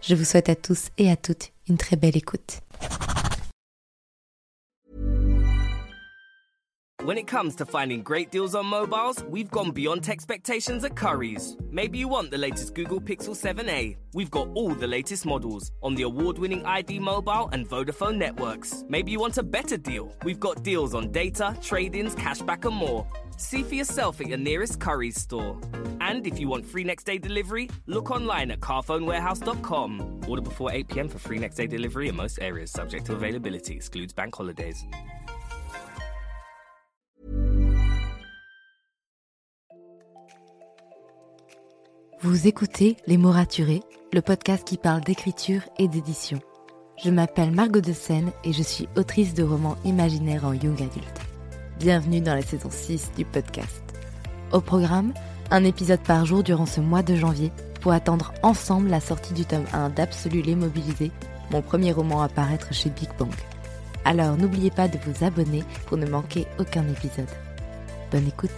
Je vous souhaite à tous et à toutes une très belle écoute. When it comes to finding great deals on mobiles, we've gone beyond expectations at Currys. Maybe you want the latest Google Pixel 7a. We've got all the latest models on the award-winning ID Mobile and Vodafone networks. Maybe you want a better deal. We've got deals on data, trade-ins, cashback and more. See for yourself at your nearest Currys store. And if you want free next-day delivery, look online at carphonewarehouse.com. Order before 8 p.m. for free next-day delivery in most areas, subject to availability, excludes bank holidays. Vous écoutez Les Mots Raturés, le podcast qui parle d'écriture et d'édition. Je m'appelle Margot Dessenne et je suis autrice de romans imaginaires en young adulte. Bienvenue dans la saison 6 du podcast. Au programme, un épisode par jour durant ce mois de janvier pour attendre ensemble la sortie du tome 1 d'Absolu l'Immobilisé, mon premier roman à paraître chez Big Bang. Alors n'oubliez pas de vous abonner pour ne manquer aucun épisode. Bonne écoute!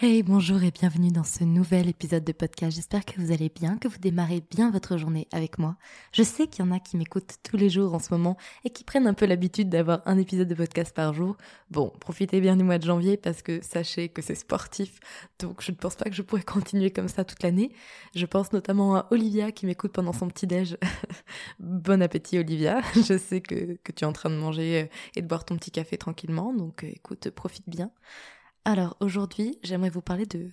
Hey, bonjour et bienvenue dans ce nouvel épisode de podcast. J'espère que vous allez bien, que vous démarrez bien votre journée avec moi. Je sais qu'il y en a qui m'écoutent tous les jours en ce moment et qui prennent un peu l'habitude d'avoir un épisode de podcast par jour. Bon, profitez bien du mois de janvier parce que sachez que c'est sportif, donc je ne pense pas que je pourrais continuer comme ça toute l'année. Je pense notamment à Olivia qui m'écoute pendant son petit-déj. Bon appétit Olivia, je sais que tu es en train de manger et de boire ton petit café tranquillement, donc écoute, profite bien. Alors aujourd'hui, j'aimerais vous parler de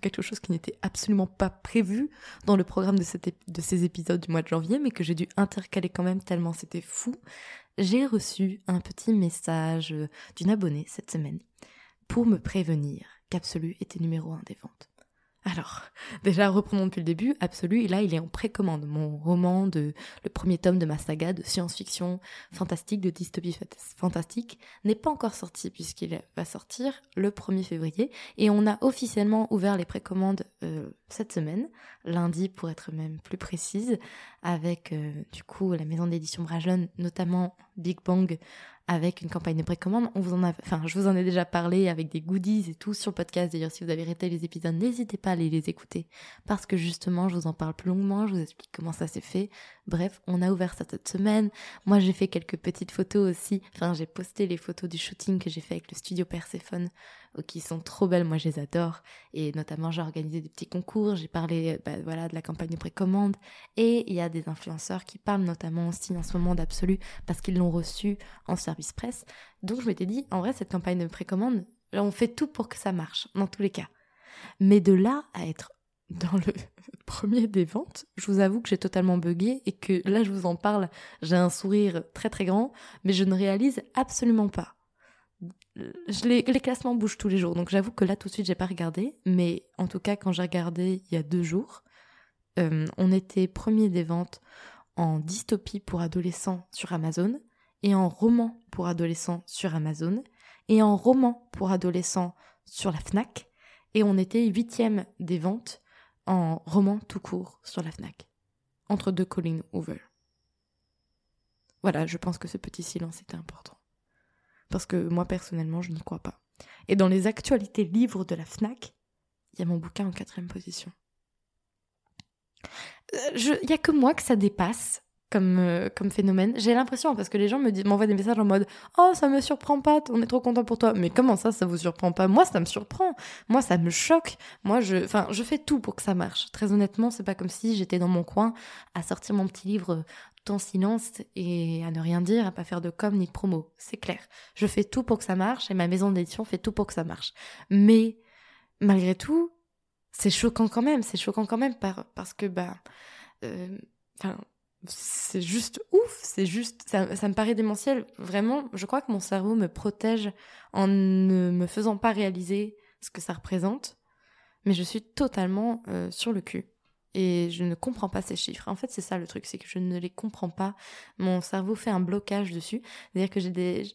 quelque chose qui n'était absolument pas prévu dans le programme de ces épisodes du mois de janvier, mais que j'ai dû intercaler quand même tellement c'était fou. J'ai reçu un petit message d'une abonnée cette semaine pour me prévenir qu'Absolu était numéro 1 des ventes. Alors, déjà reprenons depuis le début, Absolu, et là il est en précommande, mon roman, le premier tome de ma saga de science-fiction fantastique, de dystopie fantastique, n'est pas encore sorti puisqu'il va sortir le 1er février, et on a officiellement ouvert les précommandes cette semaine, lundi pour être même plus précise, avec du coup la maison d'édition Bragelonne, notamment Big Bang, avec une campagne de précommande. Je vous en ai déjà parlé avec des goodies et tout sur le podcast. D'ailleurs, si vous avez raté les épisodes, n'hésitez pas à aller les écouter parce que justement, je vous en parle plus longuement, je vous explique comment ça s'est fait. Bref, on a ouvert ça cette semaine. Moi, j'ai fait quelques petites photos aussi. J'ai posté les photos du shooting que j'ai fait avec le studio Perséphone qui sont trop belles. Moi, je les adore. Et notamment, j'ai organisé des petits concours. J'ai parlé de la campagne de précommande. Et il y a des influenceurs qui parlent notamment aussi en ce moment d'Absolu parce qu'ils l'ont reçu en service presse. Donc je m'étais dit, en vrai, cette campagne de précommande, on fait tout pour que ça marche, dans tous les cas. Mais de là à être dans le premier des ventes, je vous avoue que j'ai totalement bugué et que là, je vous en parle, j'ai un sourire très très grand, mais je ne réalise absolument pas. Les classements bougent tous les jours, donc j'avoue que là, tout de suite, j'ai pas regardé, mais en tout cas, quand j'ai regardé il y a 2 jours, on était premier des ventes en dystopie pour adolescents sur Amazon, et en roman pour adolescents sur Amazon, et en roman pour adolescents sur la Fnac, et on était 8e des ventes en roman tout court sur la Fnac, entre 2 Colleen Hoover. Voilà, je pense que ce petit silence était important, parce que moi personnellement je n'y crois pas. Et dans les actualités livres de la Fnac, il y a mon bouquin en 4e position. Il n'y a que moi que ça dépasse, Comme phénomène. J'ai l'impression, parce que les gens m'envoient des messages en mode « Oh, ça me surprend pas, on est trop content pour toi. » Mais comment ça, ça vous surprend pas ? Moi, ça me surprend. Moi, ça me choque. Moi, je fais tout pour que ça marche. Très honnêtement, c'est pas comme si j'étais dans mon coin à sortir mon petit livre tout en silence et à ne rien dire, à pas faire de com ni de promo. C'est clair. Je fais tout pour que ça marche et ma maison d'édition fait tout pour que ça marche. Mais, malgré tout, c'est choquant quand même. C'est choquant quand même parce que, c'est juste ouf, ça me paraît démentiel. Vraiment, je crois que mon cerveau me protège en ne me faisant pas réaliser ce que ça représente, mais je suis totalement sur le cul. et je ne comprends pas ces chiffres. En fait, c'est ça le truc, c'est que je ne les comprends pas. Mon cerveau fait un blocage dessus. C'est-à-dire que j'ai des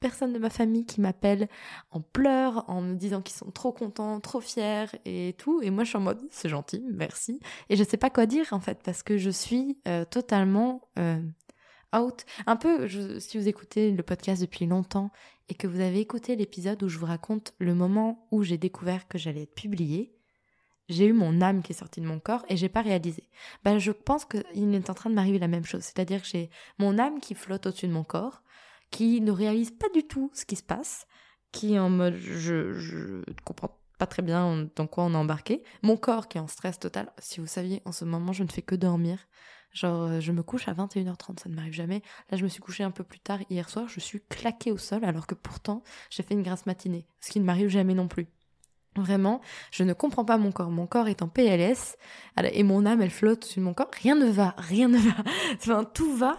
personnes de ma famille qui m'appellent en pleurs, en me disant qu'ils sont trop contents, trop fiers et tout. Et moi, je suis en mode, c'est gentil, merci. Et je sais pas quoi dire, en fait, parce que je suis totalement out. Un peu, si vous écoutez le podcast depuis longtemps et que vous avez écouté l'épisode où je vous raconte le moment où j'ai découvert que j'allais être publiée, j'ai eu mon âme qui est sortie de mon corps et j'ai pas réalisé. Ben, je pense qu'il est en train de m'arriver la même chose. C'est-à-dire que j'ai mon âme qui flotte au-dessus de mon corps, qui ne réalise pas du tout ce qui se passe, qui est en mode je comprends pas très bien dans quoi on est embarqué, mon corps qui est en stress total. Si vous saviez, en ce moment, je ne fais que dormir. Genre, je me couche à 21h30, ça ne m'arrive jamais. Là, je me suis couchée un peu plus tard hier soir, je suis claquée au sol alors que pourtant, j'ai fait une grasse matinée, ce qui ne m'arrive jamais non plus. Vraiment, je ne comprends pas mon corps. Mon corps est en PLS et mon âme, elle flotte au-dessus de mon corps. Rien ne va. Enfin, tout va.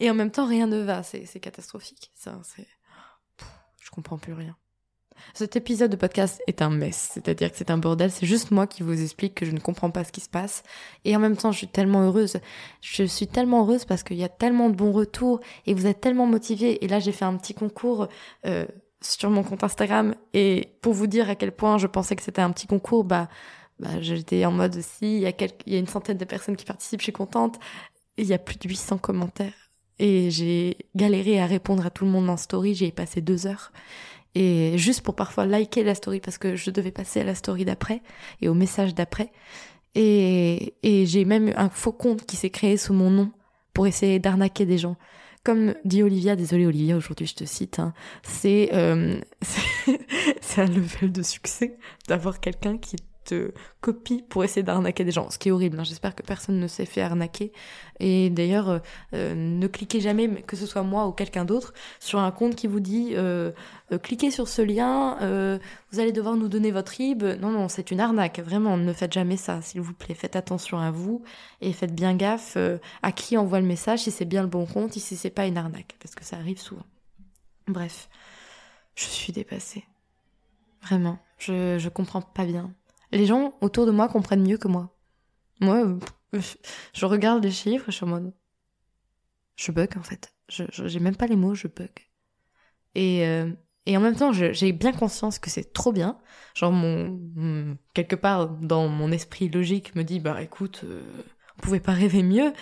Et en même temps, rien ne va, c'est catastrophique. Je comprends plus rien. Cet épisode de podcast est un mess, c'est-à-dire que c'est un bordel, c'est juste moi qui vous explique que je ne comprends pas ce qui se passe. Et en même temps, je suis tellement heureuse parce qu'il y a tellement de bons retours et vous êtes tellement motivés. Et là, j'ai fait un petit concours sur mon compte Instagram et pour vous dire à quel point je pensais que c'était un petit concours, bah j'étais en mode si il y a une centaine de personnes qui participent, je suis contente. Il y a plus de 800 commentaires. Et j'ai galéré à répondre à tout le monde en story, j'y ai passé 2 heures. Et juste pour parfois liker la story, parce que je devais passer à la story d'après, et au message d'après. Et j'ai même un faux compte qui s'est créé sous mon nom, pour essayer d'arnaquer des gens. Comme dit Olivia, désolée Olivia, aujourd'hui je te cite, hein, c'est un level de succès d'avoir quelqu'un qui copie pour essayer d'arnaquer des gens, ce qui est horrible, hein. J'espère que personne ne s'est fait arnaquer et d'ailleurs ne cliquez jamais, que ce soit moi ou quelqu'un d'autre, sur un compte qui vous dit cliquez sur ce lien, vous allez devoir nous donner votre RIB. Non, c'est une arnaque, vraiment, ne faites jamais ça, s'il vous plaît, faites attention à vous et faites bien gaffe à qui envoie le message, si c'est bien le bon compte, si c'est pas une arnaque, parce que ça arrive souvent. Bref, je suis dépassée, vraiment, je comprends pas bien. Les gens autour de moi comprennent mieux que moi. Moi, je regarde les chiffres et je suis en mode... Je bug, en fait. J'ai même pas les mots, je bug. Et en même temps, j'ai bien conscience que c'est trop bien. Genre, quelque part, dans mon esprit logique, me dit, bah écoute, on pouvait pas rêver mieux.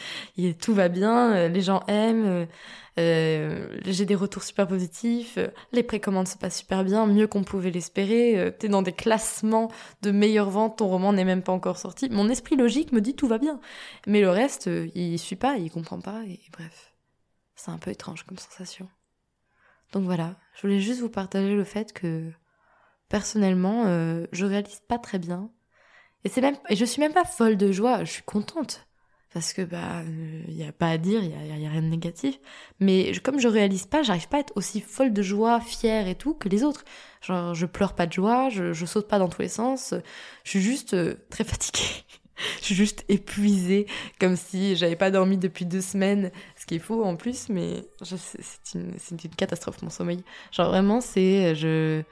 Tout va bien, les gens aiment, j'ai des retours super positifs, les précommandes se passent super bien, mieux qu'on pouvait l'espérer, t'es dans des classements de meilleures ventes, ton roman n'est même pas encore sorti. Mon esprit logique me dit tout va bien. Mais le reste, il suit pas, il comprend pas, et bref. C'est un peu étrange comme sensation. Donc voilà, je voulais juste vous partager le fait que, personnellement, je réalise pas très bien. Et je suis même pas folle de joie, je suis contente. Parce que y a pas à dire, y a rien de négatif. Mais comme je réalise pas, j'arrive pas à être aussi folle de joie, fière et tout que les autres. Genre, je pleure pas de joie, je saute pas dans tous les sens. Je suis juste très fatiguée. Je suis juste épuisée, comme si j'avais pas dormi depuis 2 semaines. Ce qui est faux en plus, mais c'est une catastrophe mon sommeil. Genre vraiment, je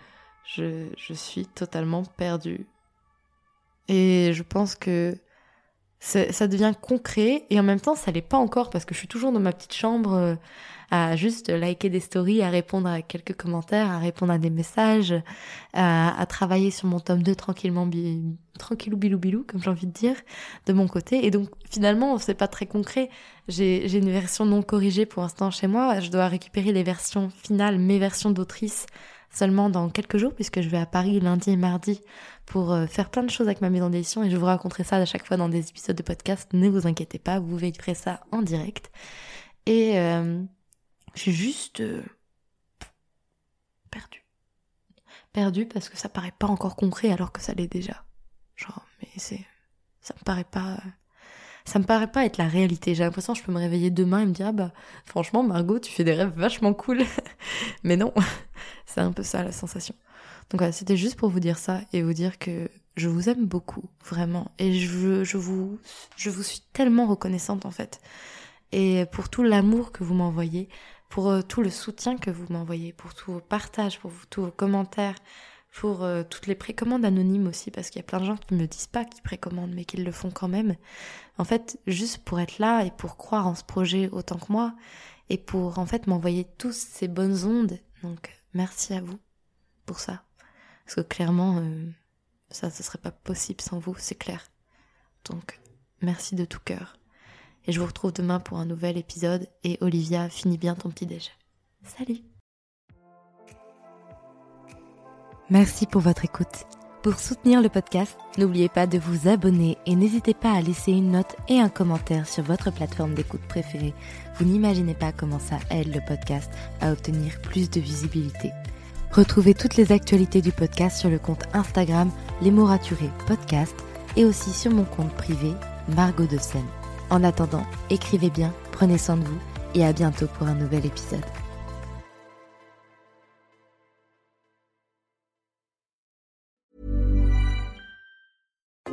suis totalement perdue. Et je pense que ça devient concret et en même temps ça l'est pas encore parce que je suis toujours dans ma petite chambre à juste liker des stories, à répondre à quelques commentaires, à répondre à des messages, à travailler sur mon tome 2 tranquillement, tranquillou bilou bilou comme j'ai envie de dire de mon côté. Et donc finalement c'est pas très concret, j'ai une version non corrigée pour l'instant chez moi, je dois récupérer les versions finales, mes versions d'autrice seulement dans quelques jours puisque je vais à Paris lundi et mardi pour faire plein de choses avec ma maison d'édition et je vous raconterai ça à chaque fois dans des épisodes de podcast, ne vous inquiétez pas, vous verrez ça en direct. Et je suis juste perdue parce que ça paraît pas encore concret alors que ça l'est déjà. Genre mais ça me paraît pas être la réalité. J'ai l'impression que je peux me réveiller demain et me dire franchement Margot, tu fais des rêves vachement cool. Mais non, c'est un peu ça la sensation. Donc voilà, c'était juste pour vous dire ça et vous dire que je vous aime beaucoup, vraiment. Et je vous suis tellement reconnaissante en fait. Et pour tout l'amour que vous m'envoyez, pour tout le soutien que vous m'envoyez, pour tous vos partages, pour tous vos commentaires, pour toutes les précommandes anonymes aussi, parce qu'il y a plein de gens qui ne me disent pas qu'ils précommandent, mais qu'ils le font quand même. En fait, juste pour être là et pour croire en ce projet autant que moi, et pour en fait m'envoyer tous ces bonnes ondes. Donc, merci à vous pour ça. Parce que clairement, ça ne serait pas possible sans vous, c'est clair. Donc, merci de tout cœur. Et je vous retrouve demain pour un nouvel épisode. Et Olivia, finis bien ton petit déj. Salut! Merci pour votre écoute. Pour soutenir le podcast, n'oubliez pas de vous abonner et n'hésitez pas à laisser une note et un commentaire sur votre plateforme d'écoute préférée. Vous n'imaginez pas comment ça aide le podcast à obtenir plus de visibilité. Retrouvez toutes les actualités du podcast sur le compte Instagram Les Mots Raturés Podcast et aussi sur mon compte privé Margot Dessenne. En attendant, écrivez bien, prenez soin de vous et à bientôt pour un nouvel épisode.